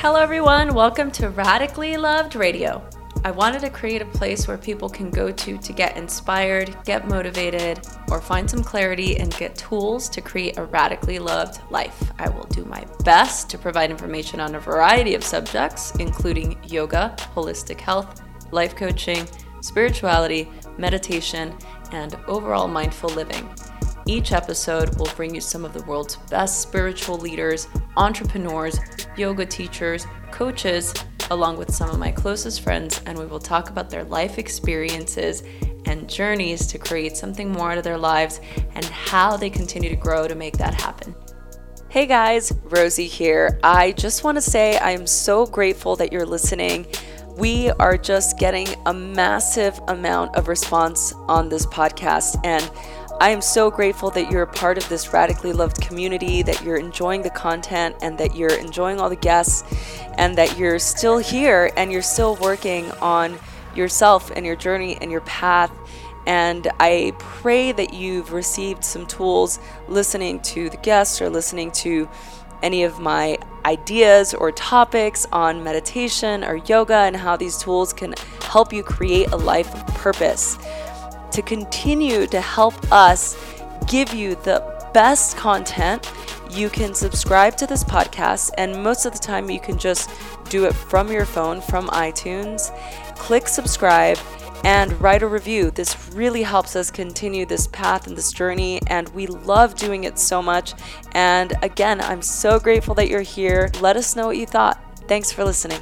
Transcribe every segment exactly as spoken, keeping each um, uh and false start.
Hello everyone, welcome to Radically Loved Radio. I wanted to create a place where people can go to to get inspired, get motivated, or find some clarity and get tools to create a radically loved life. I will do my best to provide information on a variety of subjects, including yoga, holistic health, life coaching, spirituality, meditation, and overall mindful living. Each episode will bring you some of the world's best spiritual leaders, entrepreneurs, yoga teachers, coaches, along with some of my closest friends, and we will talk about their life experiences and journeys to create something more out of their lives and how they continue to grow to make that happen. Hey guys, Rosie here. I just want to say I am so grateful that you're listening. We are just getting a massive amount of response on this podcast, and I am so grateful that you're a part of this radically loved community, that you're enjoying the content and that you're enjoying all the guests and that you're still here and you're still working on yourself and your journey and your path. And I pray that you've received some tools listening to the guests or listening to any of my ideas or topics on meditation or yoga and how these tools can help you create a life of purpose. To continue to help us give you the best content, you can subscribe to this podcast, and most of the time you can just do it from your phone, from iTunes. Click subscribe and write a review. This really helps us continue this path and this journey, and we love doing it so much. And again, I'm so grateful that you're here. Let us know what you thought. Thanks for listening.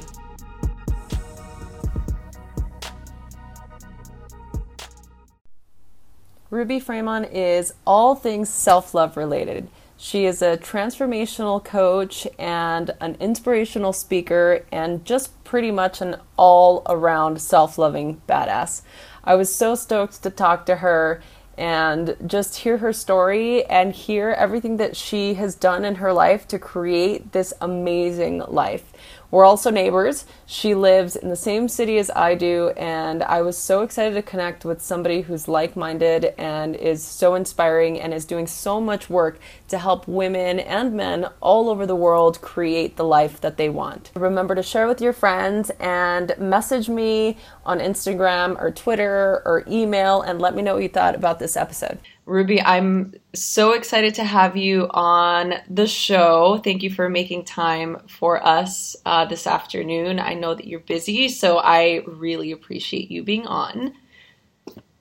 Ruby Fremon is all things self-love related. She is a transformational coach and an inspirational speaker and just pretty much an all-around self-loving badass. I was so stoked to talk to her and just hear her story and hear everything that she has done in her life to create this amazing life. We're also neighbors. She lives in the same city as I do, and I was so excited to connect with somebody who's like-minded and is so inspiring and is doing so much work to help women and men all over the world create the life that they want. Remember to share with your friends and message me on Instagram or Twitter or email and let me know what you thought about this episode. Ruby, I'm so excited to have you on the show. Thank you for making time for us uh, this afternoon. I know that you're busy, so I really appreciate you being on.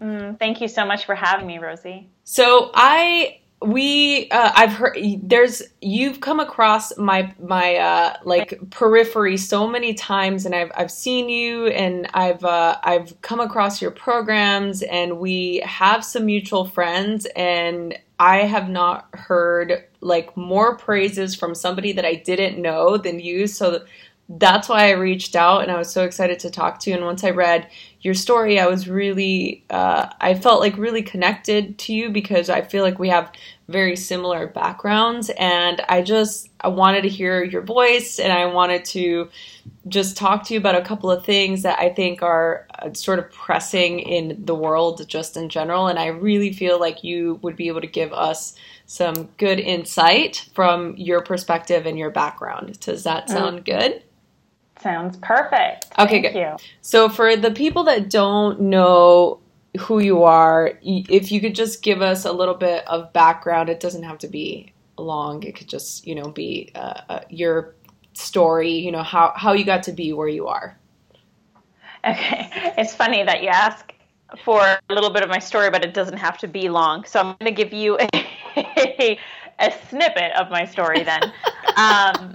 Mm, thank you so much for having me, Rosie. So I, we, uh, I've heard there's you've come across my my uh, like periphery so many times, and I've I've seen you, and I've uh, I've come across your programs, and we have some mutual friends, and I have not heard like more praises from somebody that I didn't know than you. So that's why I reached out, and I was so excited to talk to you. And once I read your story, I was really, uh, I felt like really connected to you because I feel like we have very similar backgrounds, and I just, I wanted to hear your voice, and I wanted to just talk to you about a couple of things that I think are sort of pressing in the world just in general, and I really feel like you would be able to give us some good insight from your perspective and your background. Does that sound good? Sounds perfect. Okay, Thank good. You. So for the people that don't know who you are, if you could just give us a little bit of background, it doesn't have to be long. It could just, you know, be uh, uh, your story, you know, how, how you got to be where you are. Okay. It's funny that you ask for a little bit of my story, but it doesn't have to be long. So I'm going to give you a, a, a snippet of my story then. Um,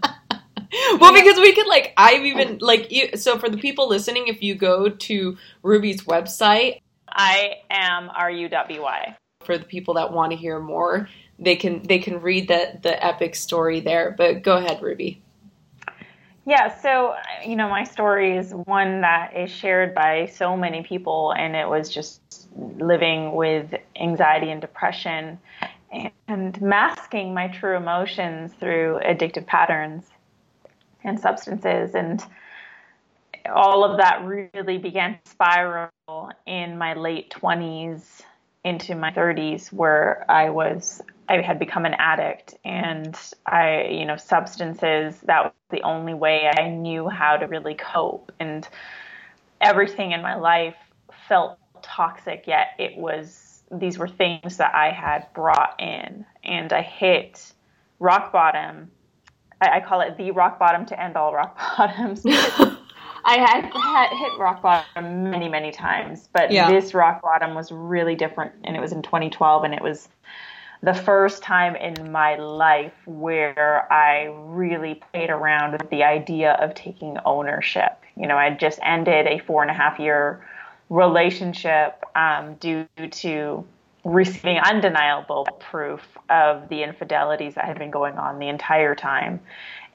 well, because we could like, I've even like, you, so for the people listening, if you go to Ruby's website, I am iamru dot by. For the people that want to hear more, they can they can read the, the epic story there. But go ahead, Ruby. Yeah, so, you know, my story is one that is shared by so many people, and it was just living with anxiety and depression and masking my true emotions through addictive patterns and substances, and all of that really began to spiral in my late twenties into my thirties, where I was I had become an addict, and I, you know, substances, that was the only way I knew how to really cope. And everything in my life felt toxic, yet it was, these were things that I had brought in, and I hit rock bottom. I, I call it the rock bottom to end all rock bottoms. I had, had hit rock bottom many, many times, but yeah. This rock bottom was really different, and it was in twenty twelve, and it was the first time in my life where I really played around with the idea of taking ownership. You know, I just ended a four and a half year relationship um, due to receiving undeniable proof of the infidelities that had been going on the entire time.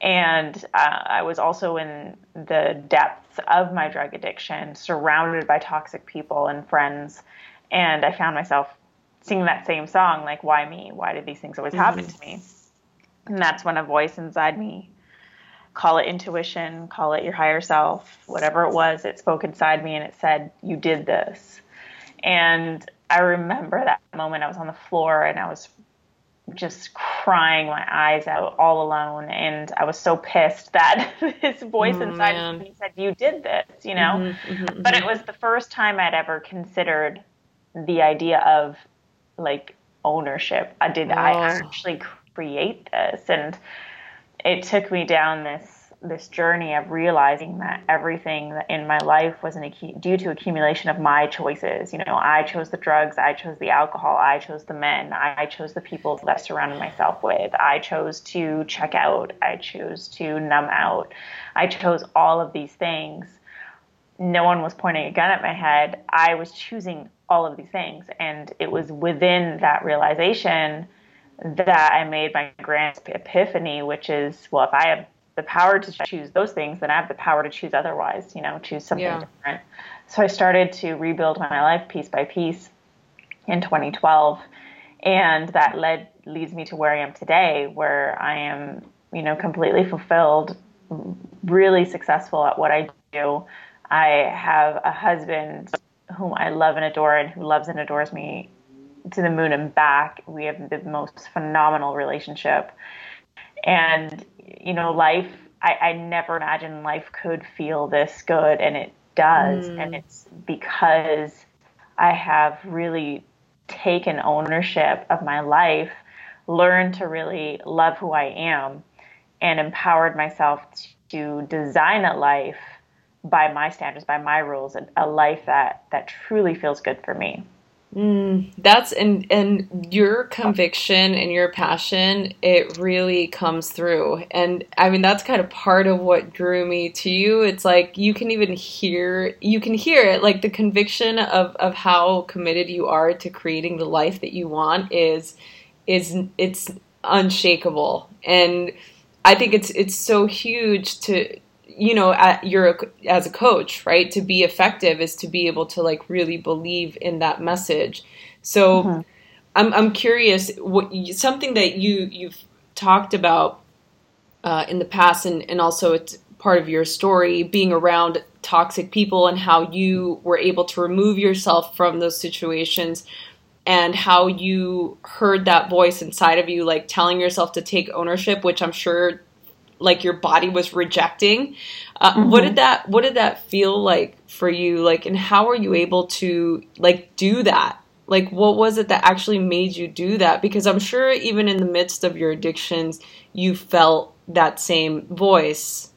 And uh, I was also in the depths of my drug addiction, surrounded by toxic people and friends. And I found myself singing that same song, like, why me? Why did these things always happen mm-hmm. to me? And that's when a voice inside me, call it intuition, call it your higher self, whatever it was, it spoke inside me and it said, you did this. And I remember that moment. I was on the floor and I was just crying my eyes out all alone. And I was so pissed that this voice oh, inside man. me said, you did this, you know, mm-hmm, mm-hmm, but it was the first time I'd ever considered the idea of like ownership. I did. Oh. I actually create this. And it took me down this, this journey of realizing that everything in my life was an acu- due to accumulation of my choices. You know, I chose the drugs, I chose the alcohol, I chose the men, I chose the people that I surrounded myself with, I chose to check out, I chose to numb out, I chose all of these things. No one was pointing a gun at my head. I was choosing all of these things, and it was within that realization that I made my grand epiphany, which is, well, if I have the power to choose those things, then I have the power to choose otherwise, you know, choose something yeah. different. So I started to rebuild my life piece by piece in twenty twelve. And that led leads me to where I am today, where I am, you know, completely fulfilled, really successful at what I do. I have a husband whom I love and adore and who loves and adores me to the moon and back. We have the most phenomenal relationship. And, you know, life, I, I never imagined life could feel this good, and it does. Mm. And it's because I have really taken ownership of my life, learned to really love who I am, and empowered myself to design a life by my standards, by my rules, a life that, that truly feels good for me. Mm, that's and and your conviction and your passion, it really comes through. And I mean, that's kind of part of what drew me to you. It's like you can even hear you can hear it, like the conviction of, of how committed you are to creating the life that you want is is it's unshakable. And I think it's it's so huge to, you know, at your, as a coach, right, to be effective is to be able to like really believe in that message. So mm-hmm. I'm I'm curious, what you, something that you, you've talked about uh, in the past, and, and also it's part of your story, being around toxic people and how you were able to remove yourself from those situations, and how you heard that voice inside of you, like telling yourself to take ownership, which I'm sure like your body was rejecting. Uh, mm-hmm. What did that, what did that feel like for you? Like, and how were you able to like do that? Like, what was it that actually made you do that? Because I'm sure even in the midst of your addictions, you felt that same voice.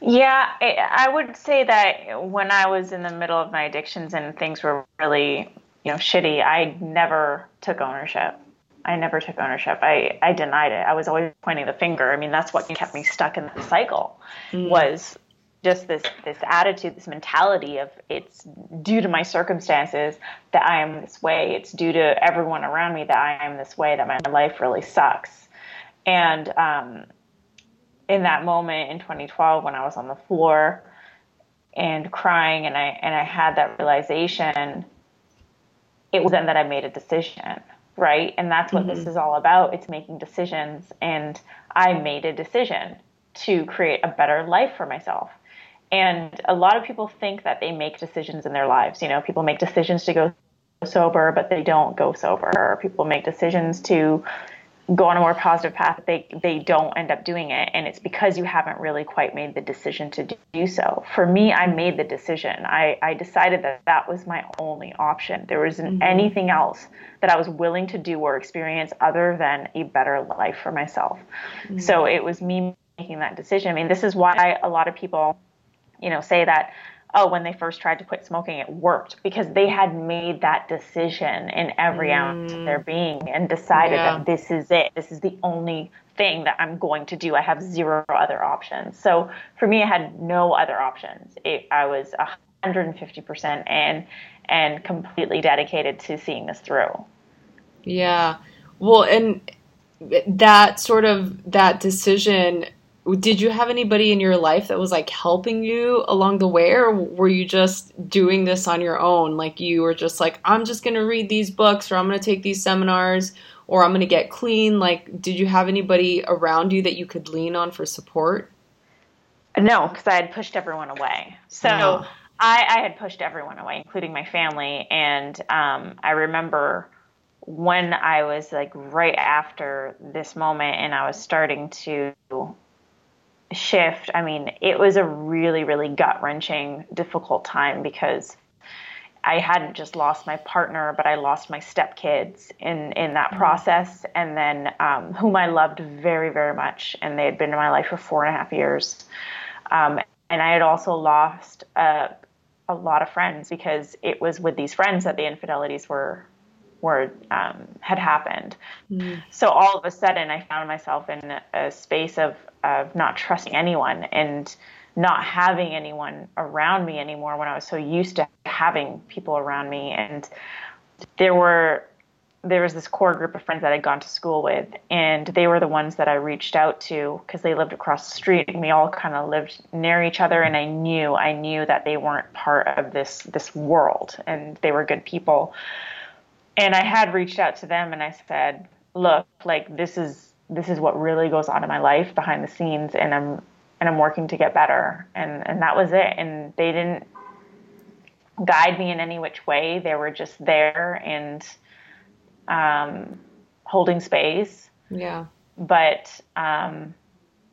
Yeah, I, I would say that when I was in the middle of my addictions and things were really, you know, shitty, I never took ownership. I never took ownership. I, I denied it. I was always pointing the finger. I mean, that's what kept me stuck in the cycle, mm. was just this, this attitude, this mentality of it's due to my circumstances that I am this way. It's due to everyone around me that I am this way, that my life really sucks. And um, in that moment in twenty twelve, when I was on the floor and crying and I, and I had that realization, it was then that I made a decision. Right. And that's what mm-hmm. this is all about. It's making decisions. And I made a decision to create a better life for myself. And a lot of people think that they make decisions in their lives. You know, people make decisions to go sober, but they don't go sober, or people make decisions to go on a more positive path, but they, they don't end up doing it. And it's because you haven't really quite made the decision to do so. For me, I made the decision. I, I decided that that was my only option. There wasn't mm-hmm. anything else that I was willing to do or experience other than a better life for myself. Mm-hmm. So it was me making that decision. I mean, this is why a lot of people, you know, say that, oh, when they first tried to quit smoking, it worked, because they had made that decision in every mm. ounce of their being and decided yeah. that this is it. This is the only thing that I'm going to do. I have zero other options. So for me, I had no other options. It, I was one hundred fifty percent in and completely dedicated to seeing this through. Yeah. Well, and that sort of that decision, did you have anybody in your life that was like helping you along the way, or were you just doing this on your own? Like you were just like, I'm just going to read these books, or I'm going to take these seminars, or I'm going to get clean. Like, did you have anybody around you that you could lean on for support? No, because I had pushed everyone away. So no. I, I had pushed everyone away, including my family. And um, I remember when I was like right after this moment and I was starting to shift. I mean, it was a really, really gut-wrenching, difficult time, because I hadn't just lost my partner, but I lost my stepkids in, in that mm-hmm. process. And then, um, whom I loved very, very much. And they had been in my life for four and a half years. Um, and I had also lost, uh, a lot of friends, because it was with these friends that the infidelities were, were, um, had happened. Mm. So all of a sudden I found myself in a space of, of not trusting anyone and not having anyone around me anymore, when I was so used to having people around me. And there were, there was this core group of friends that I'd gone to school with, and they were the ones that I reached out to, because they lived across the street and we all kind of lived near each other. And I knew, I knew that they weren't part of this, this world, and they were good people. And I had reached out to them and I said, look, like this is, this is what really goes on in my life behind the scenes, and I'm, and I'm working to get better. And, and that was it. And they didn't guide me in any which way. They were just there and, um, holding space. Yeah. But, um,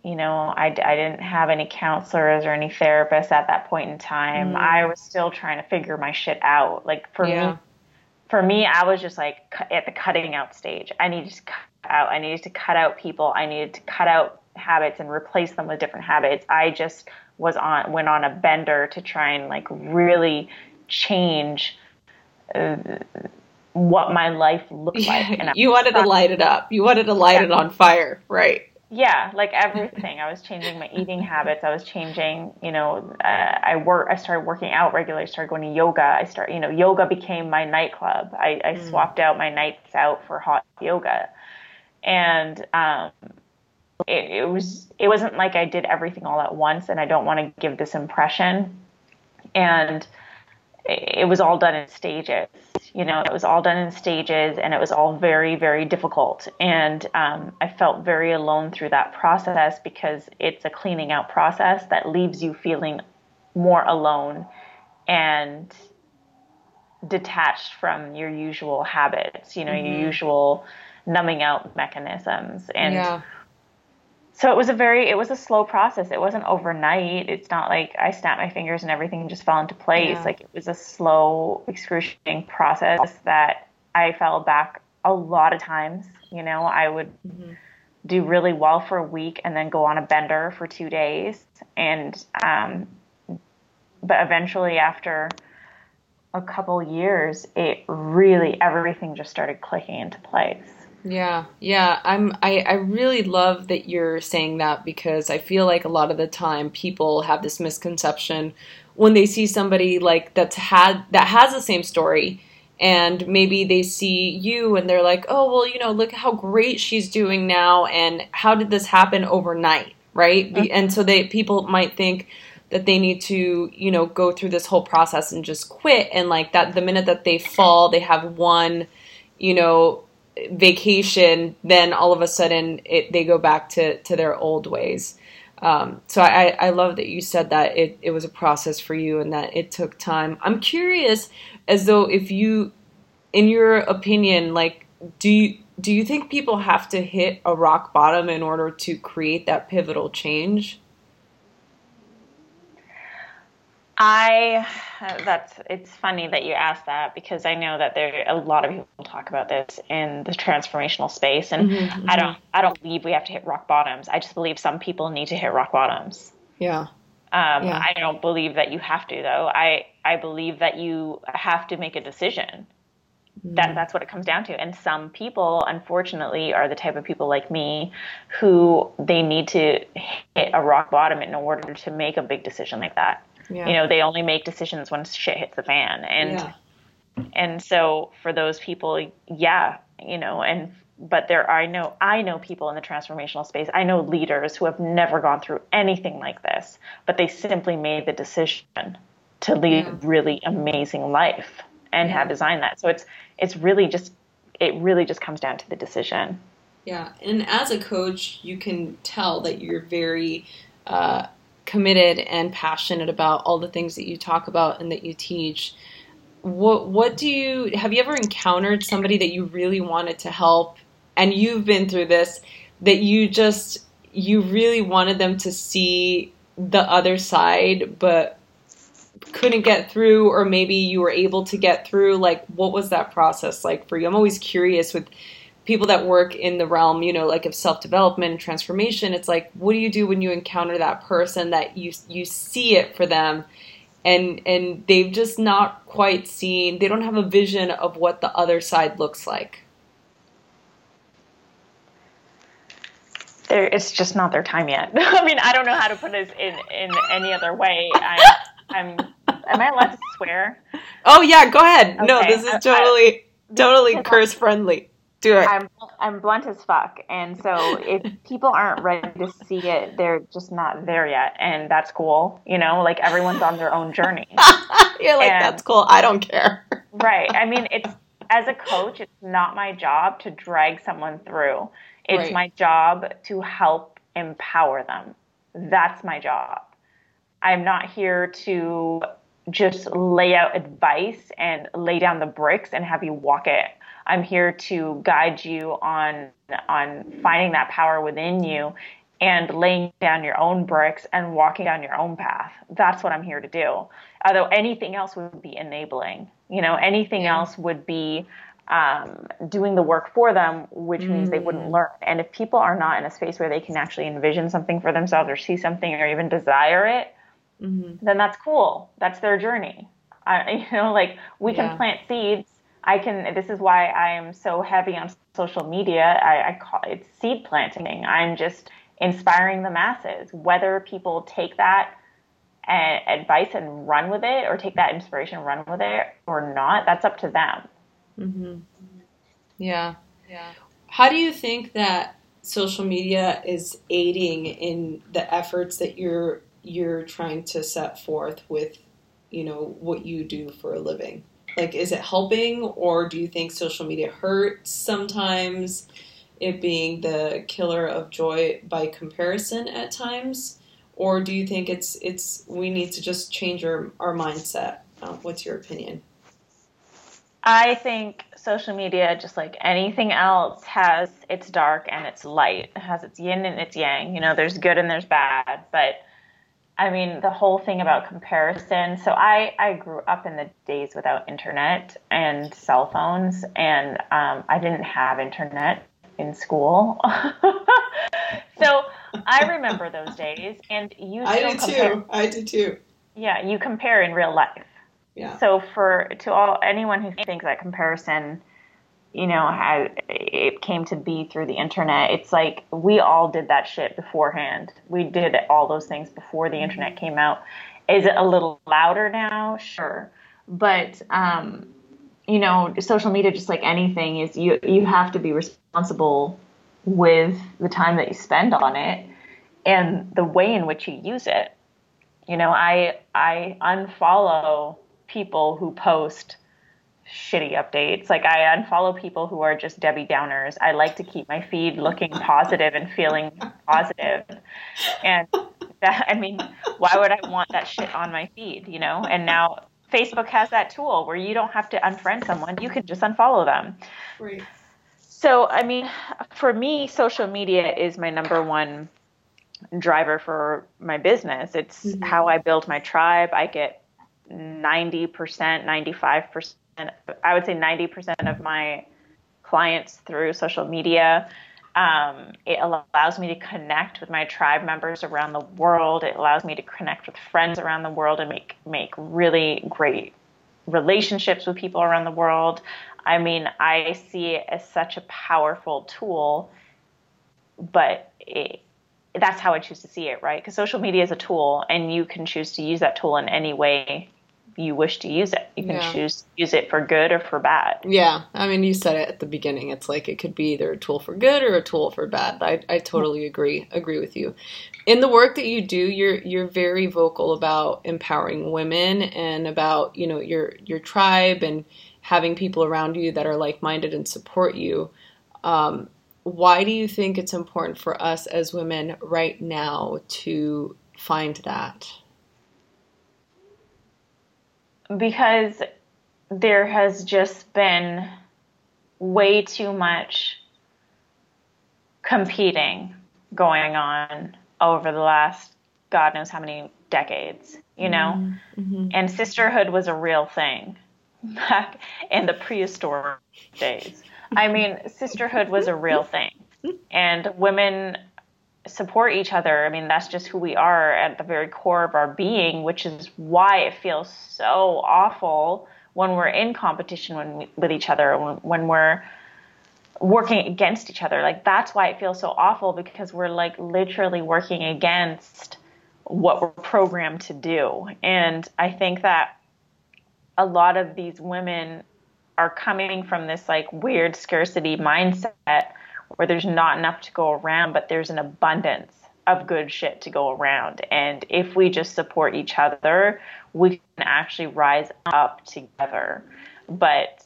you know, I, I didn't have any counselors or any therapists at that point in time. Mm-hmm. I was still trying to figure my shit out. Like for yeah. me, For me, I was just like at the cutting out stage. I needed to cut out. I needed to cut out people. I needed to cut out habits and replace them with different habits. I just was on, went on a bender to try and like really change uh, what my life looked like. And you wanted to light it up. You wanted to light yeah. it on fire. Right. Yeah. Like everything. I was changing my eating habits. I was changing, you know, uh, I work, I started working out regularly. I started going to yoga. I started, you know, yoga became my nightclub. I, I mm. swapped out my nights out for hot yoga. And, um, it, it was, it wasn't like I did everything all at once, and I don't want to give this impression. And it, it was all done in stages, you know, it was all done in stages, and it was all very, very difficult. And, um, I felt very alone through that process, because it's a cleaning out process that leaves you feeling more alone and detached from your usual habits, you know, mm-hmm. your usual numbing out mechanisms. And yeah. so it was a very, it was a slow process. It wasn't overnight. It's not like I snapped my fingers and everything just fell into place. Yeah. Like it was a slow, excruciating process that I fell back a lot of times. You know, I would mm-hmm. do really well for a week and then go on a bender for two days. And, um, but eventually after a couple years, it really, everything just started clicking into place. Yeah. Yeah. I'm, I, I really love that you're saying that, because I feel like a lot of the time people have this misconception when they see somebody like that's had, that has the same story, and maybe they see you and they're like, oh, well, you know, look how great she's doing now. And how did this happen overnight? Right. Mm-hmm. And so they, people might think that they need to, you know, go through this whole process and just quit. And like that, the minute that they fall, they have one, you know, vacation, then all of a sudden it, they go back to, to their old ways. Um, so I, I love that you said that it, it was a process for you and that it took time. I'm curious as though if you in your opinion, like, do you, do you think people have to hit a rock bottom in order to create that pivotal change? I, that's, it's funny that you asked that, because I know that there a lot of people talk about this in the transformational space, and mm-hmm. I don't, I don't believe we have to hit rock bottoms. I just believe some people need to hit rock bottoms. Yeah. Um, yeah. I don't believe that you have to, though. I, I believe that you have to make a decision. Mm-hmm. That that's what it comes down to. And some people, unfortunately, are the type of people like me who they need to hit a rock bottom in order to make a big decision like that. Yeah. You know, they only make decisions when shit hits the fan. And, yeah. and so for those people, yeah, you know, and, but there are, I know, I know people in the transformational space. I know leaders who have never gone through anything like this, but they simply made the decision to lead yeah. a really amazing life and yeah. have designed that. So it's, it's really just, it really just comes down to the decision. Yeah. And as a coach, you can tell that you're very, uh, committed and passionate about all the things that you talk about and that you teach. What, what do you, have you ever encountered somebody that you really wanted to help, and you've been through this, that you just, you really wanted them to see the other side, but couldn't get through, or maybe you were able to get through? Like, what was that process like for you? I'm always curious with people that work in the realm, you know, like of self-development and transformation. It's like, what do you do when you encounter that person that you you see it for them, and and they've just not quite seen, they don't have a vision of what the other side looks like? There, it's just not their time yet. I mean, I don't know how to put this in, in any other way. I, I'm, am I allowed to swear? Oh yeah, go ahead. Okay. No, this is totally, I, totally curse friendly. Do it. I'm, I'm blunt as fuck. And so if people aren't ready to see it, they're just not there yet. And that's cool. You know, like, everyone's on their own journey. You're like, and, that's cool. I don't care. Right. I mean, it's, as a coach, it's not my job to drag someone through. It's right. my job to help empower them. That's my job. I'm not here to just lay out advice and lay down the bricks and have you walk it. I'm here to guide you on on finding that power within you and laying down your own bricks and walking down your own path. That's what I'm here to do. Although anything else would be enabling, you know, anything yeah. else would be um, doing the work for them, which mm-hmm. means they wouldn't learn. And if people are not in a space where they can actually envision something for themselves or see something or even desire it, mm-hmm. then that's cool. That's their journey. I, you know, like, we yeah. can plant seeds. I can, this is why I am so heavy on social media. I, I call it seed planting. I'm just inspiring the masses, whether people take that advice and run with it, or take that inspiration, run with it or not. That's up to them. Mm-hmm. Yeah. Yeah. How do you think that social media is aiding in the efforts that you're, you're trying to set forth with, you know, what you do for a living? Like, is it helping, or do you think social media hurts sometimes, it being the killer of joy by comparison at times? Or do you think it's, it's, we need to just change our, our mindset? Uh, what's your opinion? I think social media, just like anything else, has its dark and its light. It has its yin and its yang. You know, there's good and there's bad, but I mean, the whole thing about comparison. So I, I grew up in the days without internet and cell phones, and um, I didn't have internet in school. So I remember those days, and you still I do compare, too. I do too. Yeah, you compare in real life. Yeah. So for to all anyone who thinks that comparison, you know, how it came to be through the internet. It's like, we all did that shit beforehand. We did all those things before the internet came out. Is it a little louder now? Sure. But, um, you know, social media, just like anything, is you, you have to be responsible with the time that you spend on it and the way in which you use it. You know, I, I unfollow people who post shitty updates. Like, I unfollow people who are just Debbie Downers. I like to keep my feed looking positive and feeling positive. And that, I mean, why would I want that shit on my feed, you know? And now Facebook has that tool where you don't have to unfriend someone. You can just unfollow them. Right. So, I mean, for me, social media is my number one driver for my business. It's mm-hmm. how I build my tribe. I get ninety percent, ninety-five percent, I would say ninety percent of my clients through social media. Um, it allows me to connect with my tribe members around the world. It allows me to connect with friends around the world and make, make really great relationships with people around the world. I mean, I see it as such a powerful tool, but it, that's how I choose to see it, right? Because social media is a tool, and you can choose to use that tool in any way you wish to use it. You can yeah. choose to use it for good or for bad. Yeah. I mean, you said it at the beginning. It's like it could be either a tool for good or a tool for bad. I, I totally agree, agree with you. In the work that you do, you're you're very vocal about empowering women and about, you know, your your tribe and having people around you that are like-minded and support you. Um, why do you think it's important for us as women right now to find that? Because there has just been way too much competing going on over the last God knows how many decades, you know? Mm-hmm. And sisterhood was a real thing back in the prehistoric days. I mean, sisterhood was a real thing. And women support each other. I mean, that's just who we are at the very core of our being, which is why it feels so awful when we're in competition when we, with each other, when, when we're working against each other. Like, that's why it feels so awful, because we're like literally working against what we're programmed to do. And I think that a lot of these women are coming from this like weird scarcity mindset where there's not enough to go around, but there's an abundance of good shit to go around. And if we just support each other, we can actually rise up together. But,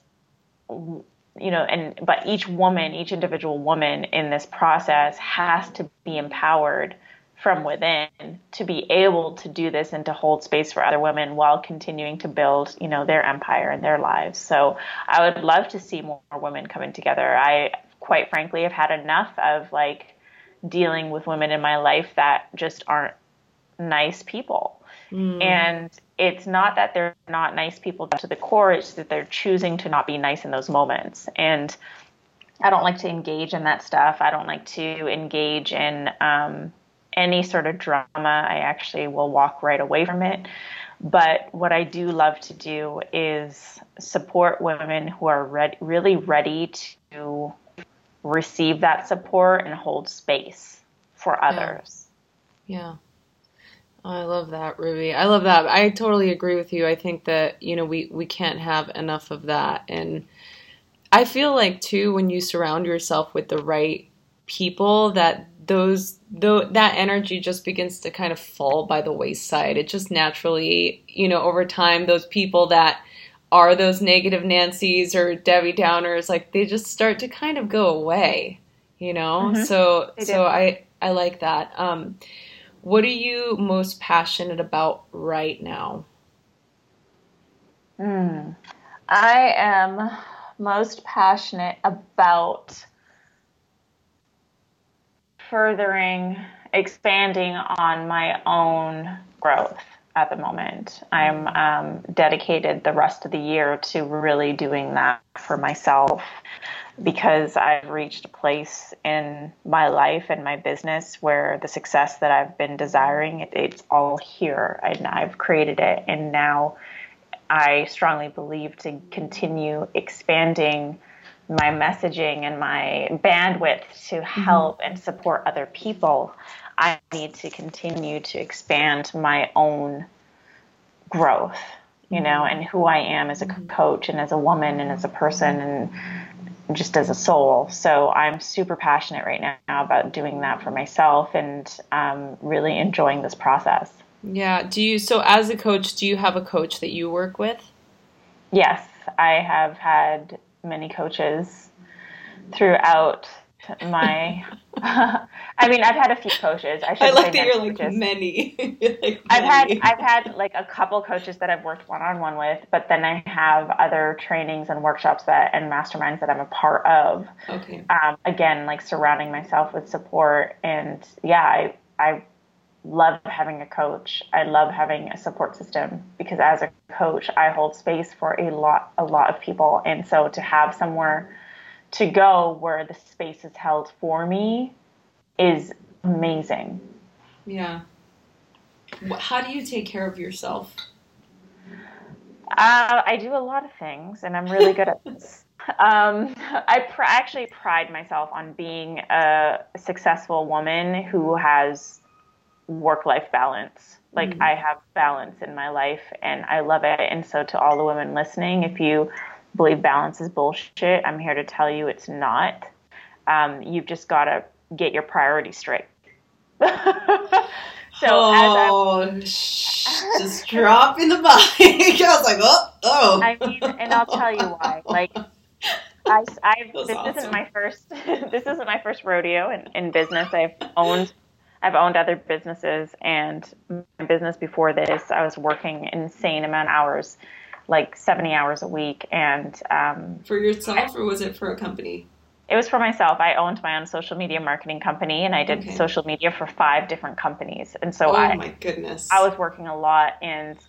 you know, and, but each woman, each individual woman in this process has to be empowered from within to be able to do this and to hold space for other women while continuing to build, you know, their empire and their lives. So I would love to see more women coming together. I, quite frankly, I've had enough of like dealing with women in my life that just aren't nice people. Mm. And it's not that they're not nice people to the core, it's that they're choosing to not be nice in those moments. And I don't like to engage in that stuff. I don't like to engage in um, any sort of drama. I actually will walk right away from it. But what I do love to do is support women who are re- really ready to receive that support and hold space for others. Yeah. yeah. Oh, I love that, Ruby. I love that. I totally agree with you. I think that, you know, we, we can't have enough of that. And I feel like too, when you surround yourself with the right people, that those, though, that energy just begins to kind of fall by the wayside. It just naturally, you know, over time, those people that are those negative Nancys or Debbie Downers, like they just start to kind of go away, you know? Mm-hmm. So, so I, I like that. Um, what are you most passionate about right now? Mm. I am most passionate about furthering, expanding on my own growth. At the moment, I'm um, dedicated the rest of the year to really doing that for myself, because I've reached a place in my life and my business where the success that I've been desiring, it, it's all here and I've created it. And now I strongly believe to continue expanding my messaging and my bandwidth to help mm-hmm. and support other people. I need to continue to expand my own growth, you know, and who I am as a coach and as a woman and as a person and just as a soul. So I'm super passionate right now about doing that for myself and um, really enjoying this process. Yeah. Do you, so as a coach, do you have a coach that you work with? Yes. I have had many coaches throughout my I mean, I've had a few coaches. I, I like that you're coaches. like many. You're like I've many. had I've had like a couple coaches that I've worked one on one with, but then I have other trainings and workshops that and masterminds that I'm a part of. Okay. Um, again, like surrounding myself with support, and yeah, I I love having a coach. I love having a support system, because as a coach, I hold space for a lot a lot of people, and so to have somewhere to go where the space is held for me is amazing. Yeah. How do you take care of yourself? Uh, I do a lot of things, and I'm really good at this. Um, I pr- actually pride myself on being a successful woman who has work-life balance. Like, mm-hmm. I have balance in my life, and I love it. And so to all the women listening, if you believe balance is bullshit, I'm here to tell you it's not. Um, you've just got to get your priorities straight. so oh, as just dropping the mic. I was like, oh, oh. I mean, and I'll tell you why. Like, I, I've this awesome. isn't my first. This isn't my first rodeo in, in business. I've owned. I've owned other businesses, and my business before this, I was working insane amount of hours. Like seventy hours a week. And um, for yourself, or was it for a company? It was for myself. I owned my own social media marketing company, and I did okay. social media for five different companies. And so oh I, my goodness. I was working a lot, and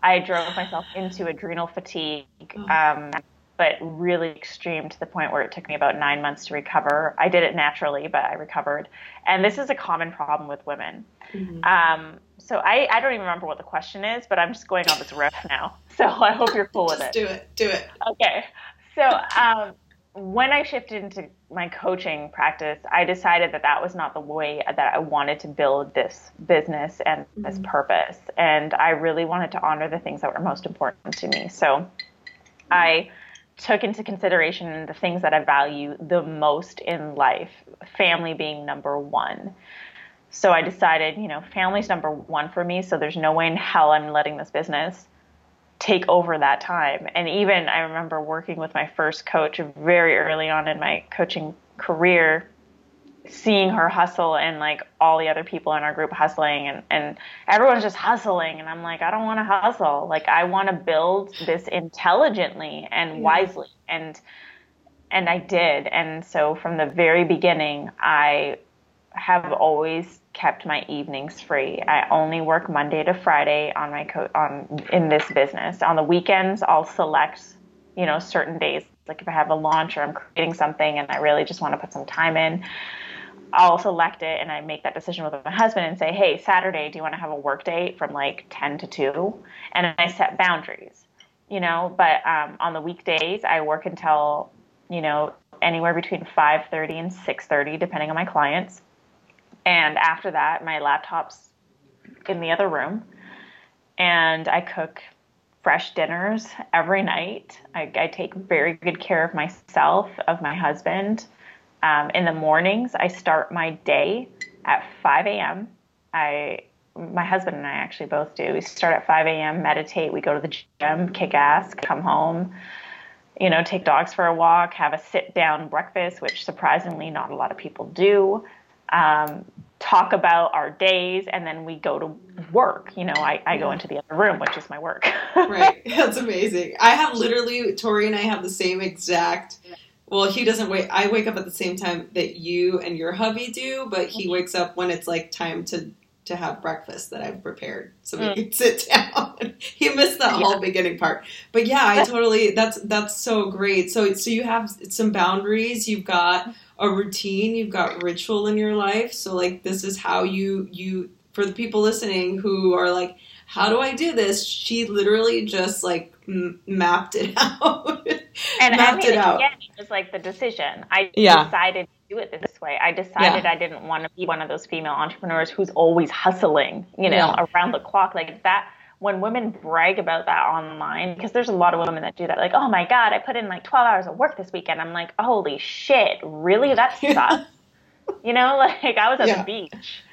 I drove myself into adrenal fatigue, oh. um, but really extreme, to the point where it took me about nine months to recover. I did it naturally, but I recovered. And this is a common problem with women. Mm-hmm. Um, so I, I don't even remember what the question is, but I'm just going on this riff now. So I hope you're cool with it. Just do it. Do it. Okay. So um, when I shifted into my coaching practice, I decided that that was not the way that I wanted to build this business and mm-hmm. this purpose. And I really wanted to honor the things that were most important to me. So mm-hmm. I took into consideration the things that I value the most in life, family being number one. So I decided, you know, family's number one for me, so there's no way in hell I'm letting this business take over that time. And even I remember working with my first coach very early on in my coaching career, seeing her hustle, and like all the other people in our group hustling, and, and everyone's just hustling. And I'm like, I don't want to hustle. Like, I want to build this intelligently and wisely. And, and I did. And so from the very beginning, I have always kept my evenings free. I only work Monday to Friday on my co- on in this business. On the weekends, I'll select, you know, certain days. Like if I have a launch or I'm creating something and I really just want to put some time in, I'll select it, and I make that decision with my husband and say, hey, Saturday, do you want to have a work day from like ten to two? And I set boundaries, you know, but um, on the weekdays, I work until, you know, anywhere between five thirty and six thirty, depending on my clients. And after that, my laptop's in the other room, and I cook fresh dinners every night. I, I take very good care of myself, of my husband. Um, in the mornings, I start my day at five a.m. I, my husband and I actually both do. We start at five a.m., meditate, we go to the gym, kick ass, come home, you know, take dogs for a walk, have a sit-down breakfast, which surprisingly not a lot of people do. Um, talk about our days, and then we go to work. You know, I, I yeah. go into the other room, which is my work. Right. That's amazing. I have literally, Tori and I have the same exact, well, he doesn't wait. I wake up at the same time that you and your hubby do, but he wakes up when it's like time to, to have breakfast that I've prepared so we mm. can sit down. He missed that yeah. whole beginning part, but yeah, I totally, that's, that's so great. So, so you have some boundaries, you've got a routine, you've got ritual in your life. So like, this is how you, you, for the people listening who are like, how do I do this? She literally just like m- mapped it out. And mapped I mean, it out. Again, it was like the decision. I yeah. decided to do it this way. I decided yeah. I didn't want to be one of those female entrepreneurs who's always hustling, you know, yeah. around the clock like that. When women brag about that online, because there's a lot of women that do that, like, oh my God, I put in like twelve hours of work this weekend. I'm like, holy shit, really? That sucks. Yeah. You know, like I was at yeah. the beach.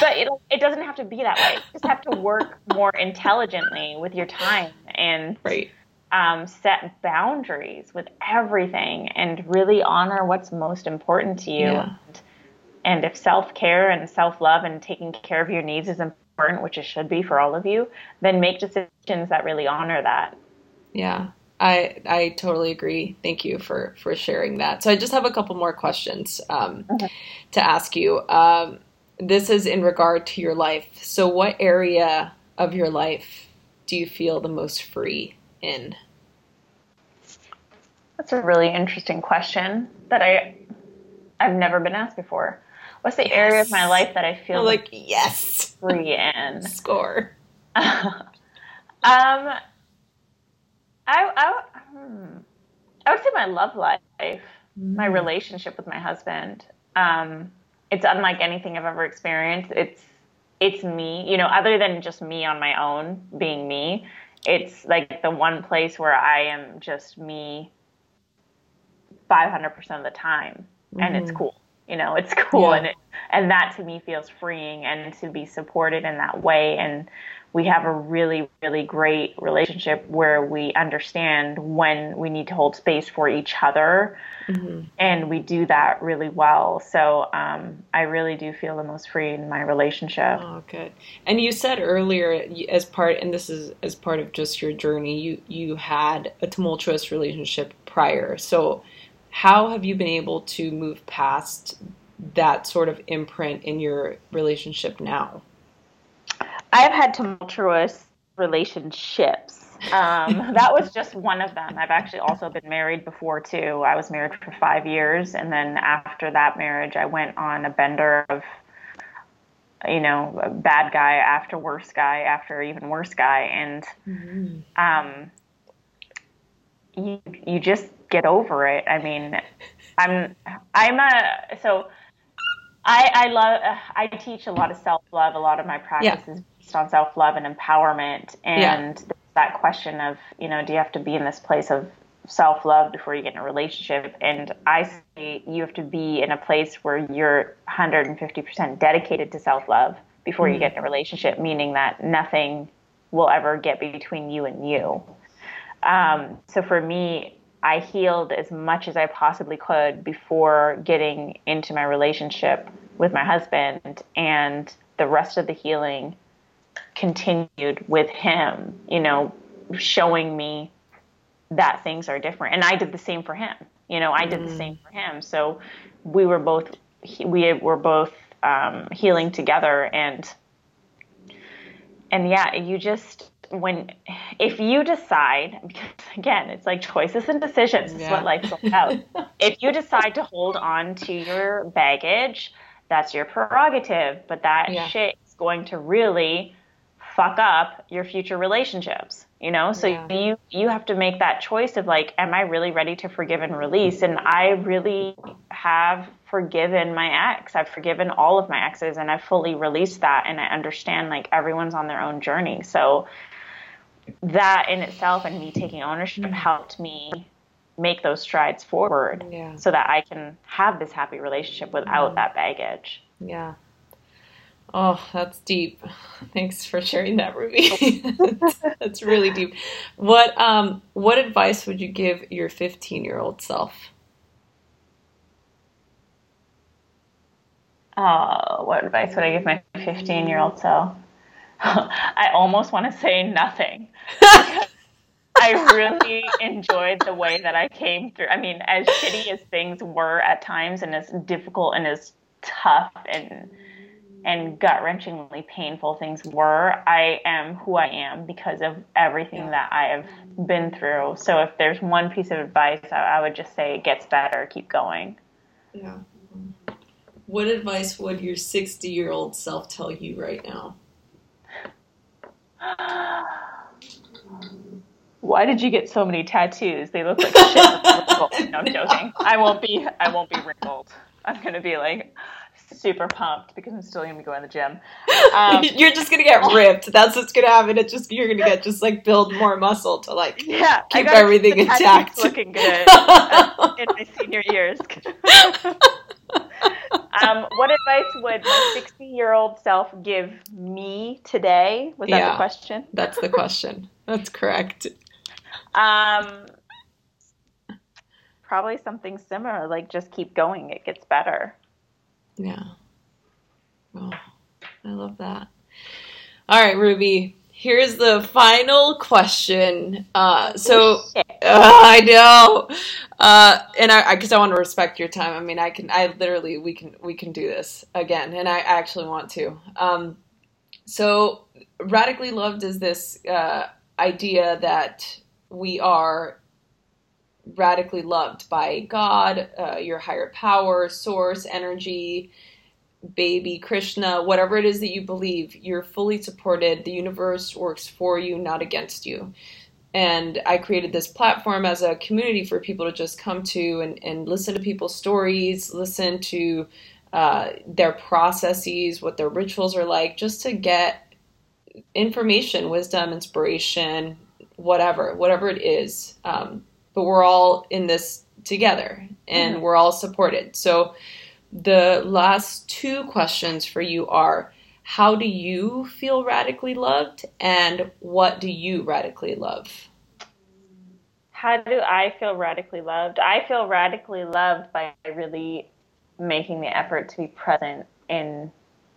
But it, it doesn't have to be that way. You just have to work more intelligently with your time. And right. um, set boundaries with everything and really honor what's most important to you. Yeah. And, and if self-care and self-love and taking care of your needs is important, which it should be for all of you, then make decisions that really honor that. Yeah, I I totally agree. Thank you for, for sharing that. So I just have a couple more questions um, okay. to ask you. Um, this is in regard to your life. So what area of your life do you feel the most free in? That's a really interesting question that I, I've never been asked before. What's the yes. area of my life that I feel I'm like, yes, free in? Score. um, I, I, hmm, I would say my love life, mm. my relationship with my husband. Um, it's unlike anything I've ever experienced. It's, it's me, you know, other than just me on my own being me. It's like the one place where I am just me five hundred percent of the time. Mm-hmm. And it's cool. You know, it's cool. Yeah. And it, and that to me feels freeing, and to be supported in that way. And we have a really, really great relationship where we understand when we need to hold space for each other. Mm-hmm. And we do that really well. So um, I really do feel the most free in my relationship. Oh, good. And you said earlier, as part, and this is as part of just your journey, you, you had a tumultuous relationship prior. So how have you been able to move past that sort of imprint in your relationship now? I've had tumultuous relationships. Um, that was just one of them. I've actually also been married before too. I was married for five years. And then after that marriage, I went on a bender of, you know, bad guy after worse guy after even worse guy. And, mm-hmm. um, you, you just get over it. I mean, I'm, I'm a, so I, I love, uh, I teach a lot of self-love. A lot of my practice yeah. is based on self-love and empowerment. And yeah. that question of, you know, do you have to be in this place of self-love before you get in a relationship? And I say you have to be in a place where you're one hundred fifty percent dedicated to self-love before mm-hmm. you get in a relationship, meaning that nothing will ever get between you and you. Um, so for me, I healed as much as I possibly could before getting into my relationship with my husband, and the rest of the healing continued with him, you know, showing me that things are different. And I did the same for him, you know, I did mm. the same for him. So we were both, we were both, um, healing together. And, and yeah, you just, when, if you decide, because again, it's like choices and decisions is yeah. what life's all about. If you decide to hold on to your baggage, that's your prerogative, but that yeah. shit is going to really fuck up your future relationships, you know? So yeah. you, you have to make that choice of like, am I really ready to forgive and release? And I really have forgiven my ex. I've forgiven all of my exes, and I've fully released that. And I understand like everyone's on their own journey. So that in itself and me taking ownership mm-hmm. helped me make those strides forward yeah. so that I can have this happy relationship without yeah. that baggage. Yeah. Oh, that's deep. Thanks for sharing that, Ruby. that's, that's really deep. What um what advice would you give your fifteen-year-old self? Oh, what advice would I give my fifteen-year-old self? I almost want to say nothing. I really enjoyed the way that I came through. I mean, as shitty as things were at times, and as difficult and as tough and and gut-wrenchingly painful things were, I am who I am because of everything that I have been through. So if there's one piece of advice, I would just say it gets better, keep going. Yeah. What advice would your sixty-year-old self tell you right now? Why did you get so many tattoos? They look like shit. No, I'm joking. I won't be, I won't be wrinkled. I'm going to be like super pumped because I'm still going to be going to the gym. Um, you're just going to get ripped. That's what's going to happen. It's just, you're going to get just like build more muscle to like yeah, keep everything keep intact. Looking good uh, in my senior years. um, what advice would my sixty-year-old self give me today? Was that yeah, the question? That's the question. That's correct. Um, probably something similar, like just keep going. It gets better. Yeah. Oh, I love that. All right, Ruby. Here's the final question. Uh, so uh, I know, uh, and I because I, I want to respect your time. I mean, I can, I literally, we can, we can do this again, and I actually want to. Um, so, Radically Loved is this uh, idea that we are radically loved by God, uh, your higher power, source, energy, baby Krishna, whatever it is that you believe, you're fully supported. The universe works for you, not against you. And I created this platform as a community for people to just come to and, and listen to people's stories, listen to uh, their processes, what their rituals are like, just to get information, wisdom, inspiration, whatever, whatever it is. Um, but we're all in this together and mm-hmm. we're all supported. So the last two questions for you are, how do you feel radically loved, and what do you radically love? How do I feel radically loved? I feel radically loved by really making the effort to be present in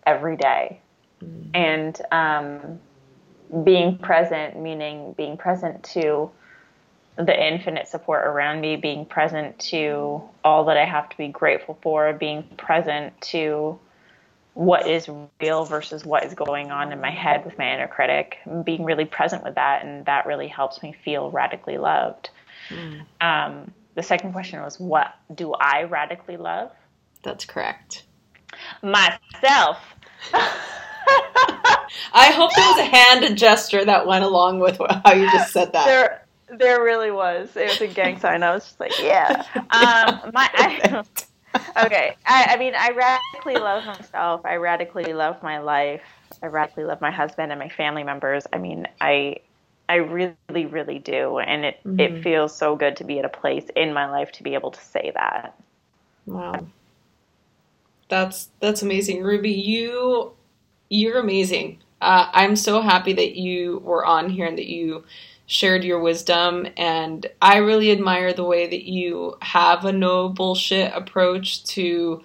every day. Mm-hmm. And um, being present, meaning being present to the infinite support around me, being present to all that I have to be grateful for, being present to what is real versus what is going on in my head with my inner critic, being really present with that. And that really helps me feel radically loved. Mm. Um, the second question was, what do I radically love? That's correct. Myself. I hope there was a hand and gesture that went along with how you just said that. There, There really was. It was a gang sign. I was just like, yeah. Um, my, I, okay. I, I mean, I radically love myself. I radically love my life. I radically love my husband and my family members. I mean, I, I really, really do. And it, mm-hmm. it feels so good to be at a place in my life to be able to say that. Wow. That's, that's amazing. Ruby, you, you're amazing. Uh, I'm so happy that you were on here and that you shared your wisdom, and I really admire the way that you have a no bullshit approach to,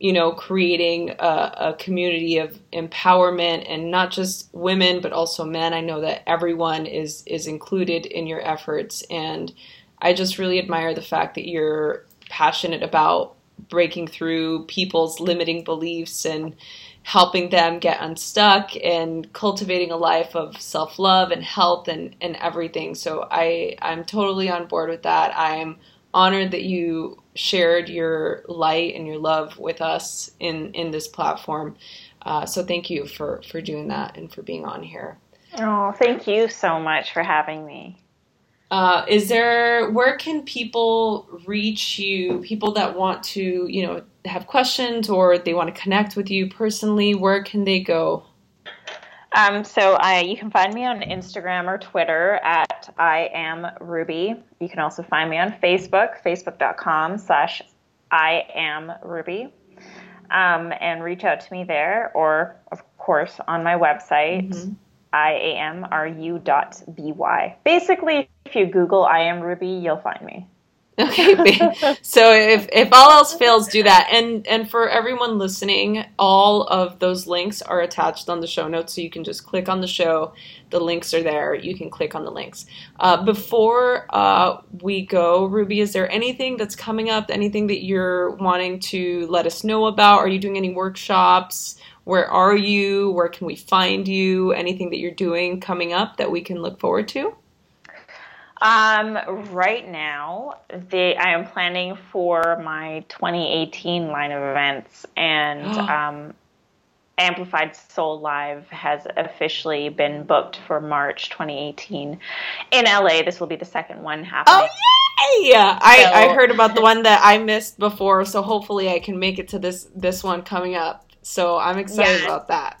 you know, creating a, a community of empowerment, and not just women, but also men. I know that everyone is, is included in your efforts, and I just really admire the fact that you're passionate about breaking through people's limiting beliefs and helping them get unstuck and cultivating a life of self-love and health and, and everything. So I, I'm totally on board with that. I'm honored that you shared your light and your love with us in, in this platform. Uh, so thank you for, for doing that and for being on here. Oh, thank you so much for having me. Uh, is there, where can people reach you, people that want to, you know, have questions or they want to connect with you personally? Where can they go? Um, so I, you can find me on Instagram or Twitter at I am Ruby. You can also find me on Facebook, facebook.com slash iamruby. Um, and reach out to me there, or of course on my website, mm-hmm. I am r u dot b y. Basically, if you Google I am Ruby, you'll find me. Okay, so if, if all else fails, do that. And and for everyone listening, all of those links are attached on the show notes, so you can just click on the show. The links are there. You can click on the links. Uh, before uh, we go, Ruby, is there anything that's coming up, anything that you're wanting to let us know about? Are you doing any workshops? Where are you? Where can we find you? Anything that you're doing coming up that we can look forward to? Um, right now, they, I am planning for my twenty eighteen line of events, and um, Amplified Soul Live has officially been booked for March twenty eighteen in L A. This will be the second one happening. Oh, yay! Yeah, so, I, I heard about the one that I missed before, so hopefully I can make it to this, this one coming up. So I'm excited yeah. about that.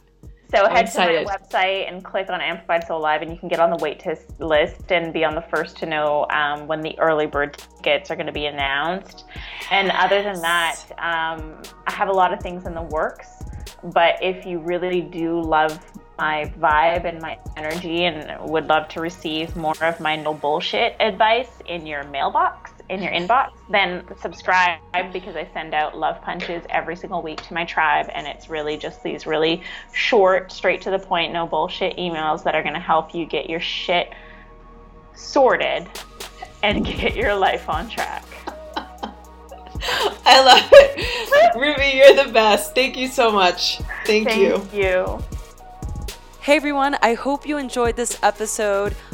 So head to my website and click on Amplified Soul Live, and you can get on the wait list and be on the first to know um, when the early bird tickets are going to be announced. And other than that, um, I have a lot of things in the works. But if you really do love my vibe and my energy, and would love to receive more of my no bullshit advice in your mailbox, in your inbox, then subscribe, because I send out love punches every single week to my tribe, and it's really just these really short, straight to the point, no bullshit emails that are going to help you get your shit sorted and get your life on track. I love it. Ruby, you're the best. Thank you so much. Thank, Thank you. Thank you. Hey everyone, I hope you enjoyed this episode.